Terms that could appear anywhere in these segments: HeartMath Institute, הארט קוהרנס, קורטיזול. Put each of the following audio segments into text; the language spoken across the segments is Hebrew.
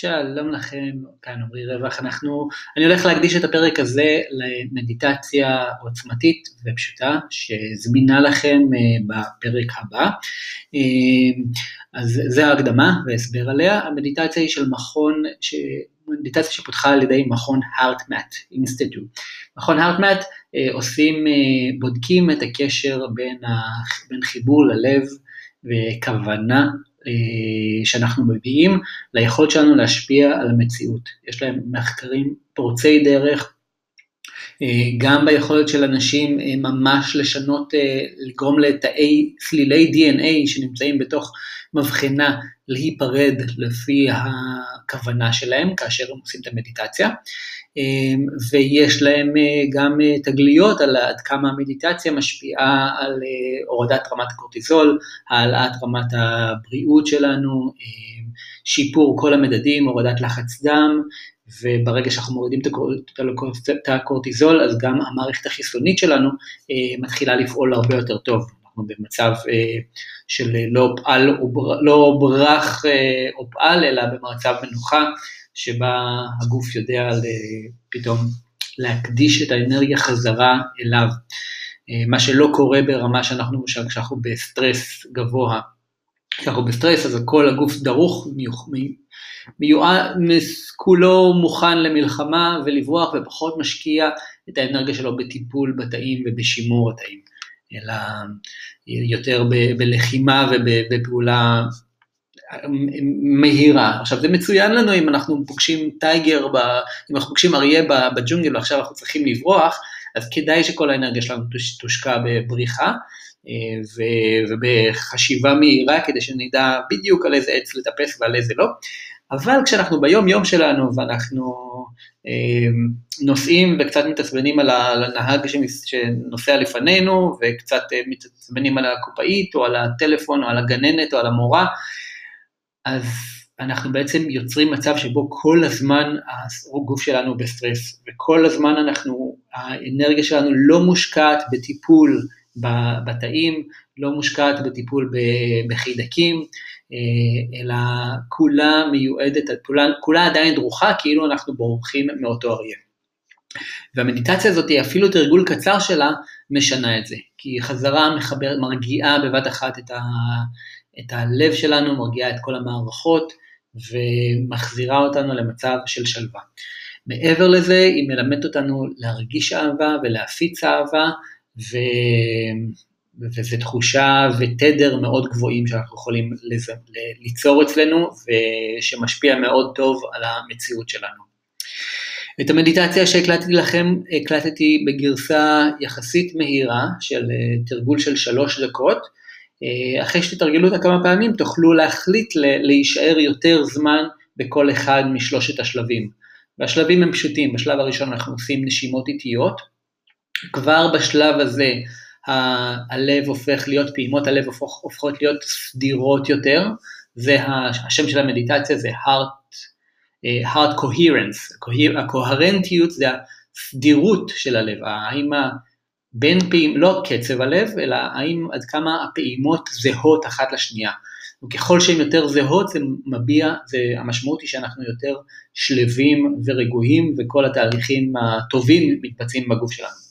שלום לכם, כאן עמרי רווח, אני הולך להקדיש את הפרק הזה למדיטציה עוצמתית ופשוטה, שזמינה לכם בפרק הבא, אז זה ההקדמה והסבר עליה. המדיטציה היא של מדיטציה שפותחה על ידי מכון HeartMath Institute. מכון HeartMath בודקים את הקשר בין חיבור ללב וכוונה, שאנחנו מביאים ליכולת שלנו להשפיע על המציאות. יש להם מחקרים פורצי דרך, גם ביכולת של אנשים ממש לשנות, לגרום לתאי סלילי DNA שנמצאים בתוך מבחנה להיפרד לפי הכוונה שלהם כאשר הם עושים את המדיטציה, ויש להם גם תגליות על עד כמה המדיטציה משפיעה על הורדת רמת הקורטיזול, העלאת רמת הבריאות שלנו, שיפור כל המדדים, הורדת לחץ דם, וברגע שאנחנו מורידים את הקורטיזול, אז גם המערכת החיסונית שלנו מתחילה לפעול הרבה יותר טוב. אנחנו במצב של לא ברח או פעל, אלא במצב מנוחה, שבה הגוף יודע פתאום להקדיש את האנרגיה חזרה אליו, מה שלא קורה ברמה שאנחנו בסטרס גבוה. כשאנחנו בסטרס, אז כל הגוף דרוך, כולו מוכן למלחמה ולברוח, ופחות משקיע את האנרגיה שלו בטיפול בתאים ובשימור התאים, אלא יותר בלחימה ובפעולה מהירה. עכשיו זה מצוין לנו אם אנחנו פוגשים אם אנחנו פוגשים אריה בג'ונגל ועכשיו אנחנו צריכים לברוח, אז כדאי שכל האנרגיה שלנו תושקע בבריחה ובחשיבה מהירה, כדי שנדע בדיוק על איזה עץ לטפס ועל איזה לא. אבל כשאנחנו ביום יום שלנו ואנחנו נוסעים וקצת מתעצבנים על הנהג שנוסע לפנינו, וקצת מתעצבנים על הקופאית או על הטלפון או על הגננת או על המורה, אז אנחנו בעצם יוצרים מצב שבו כל הזמן הגוף שלנו בסטרס, וכל הזמן האנרגיה שלנו לא מושקעת בטיפול בתאים, לא מושקעת בטיפול בחידקים, אלא כולה מיועדת, כולה עדיין דרוכה, כאילו אנחנו בורחים מאותו אריה. והמדיטציה הזאת, אפילו תרגול קצר שלה, משנה את זה, כי חזרה מרגיעה בבת אחת את הלב שלנו, מרגיעה את כל המערכות, ומחזירה אותנו למצב של שלווה. מעבר לזה, היא מלמדת אותנו להרגיש אהבה ולהפיץ אהבה, וזו תחושה ותדר מאוד גבוהים שאנחנו יכולים ליצור אצלנו, ושמשפיע מאוד טוב על המציאות שלנו. את המדיטציה שהקלטתי לכם, הקלטתי בגרסה יחסית מהירה של תרגול של 3 דקות, אחרי שתתרגלו אותה כמה פעמים, תוכלו להחליט להישאר יותר זמן בכל אחד משלושת השלבים. והשלבים הם פשוטים. בשלב הראשון אנחנו עושים נשימות איטיות, כבר בשלב הזה פעימות הלב הופכות להיות סדירות יותר, זה השם של המדיטציה, זה הארט קוהרנס, הקוהרנטיות זה הסדירות של הלב, לא קצב הלב, אלא עד כמה הפעימות זהות אחת לשנייה, וככל שהן יותר זהות, המשמעות היא שאנחנו יותר שלבים ורגועים, וכל התהליכים הטובים מתבצעים בגוף שלנו.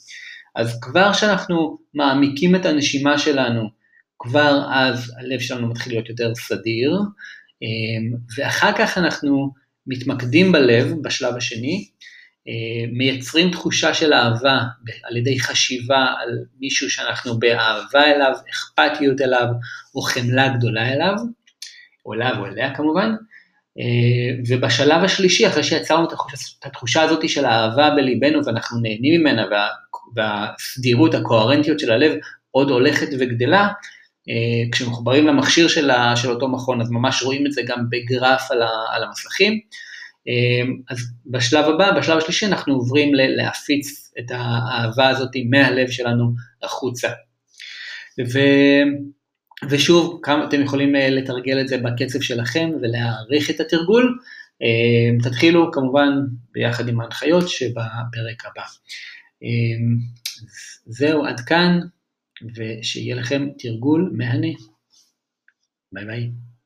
אז כבר שאנחנו מעמיקים את הנשימה שלנו, כבר אז הלב שלנו מתחיל להיות יותר סדיר, ואחר כך אנחנו מתמקדים בלב בשלב השני, מייצרים תחושה של אהבה על ידי חשיבה על מישהו שאנחנו באהבה אליו, אכפתיות אליו, או חמלה גדולה אליו, או אליו או אליה כמובן, ובשלב השלישי, אחרי שיצרנו את התחושה הזאת של האהבה בליבנו, ואנחנו נהנים ממנה, והסדירות, הקוהרנטיות של הלב עוד הולכת וגדלה, כשמחוברים למכשיר של אותו מכון, אז ממש רואים את זה גם בגרף על המסכים. אז בשלב השלישי אנחנו עוברים להפיץ את האהבה הזאת מהלב שלנו החוצה. ושוב, אתם יכולים לתרגל את זה בקצב שלכם ולהעריך את התרגול. תתחילו כמובן ביחד עם ההנחיות שבפרק הבא. זהו, עד כאן, ושיהיה לכם תרגול מהנה. ביי ביי.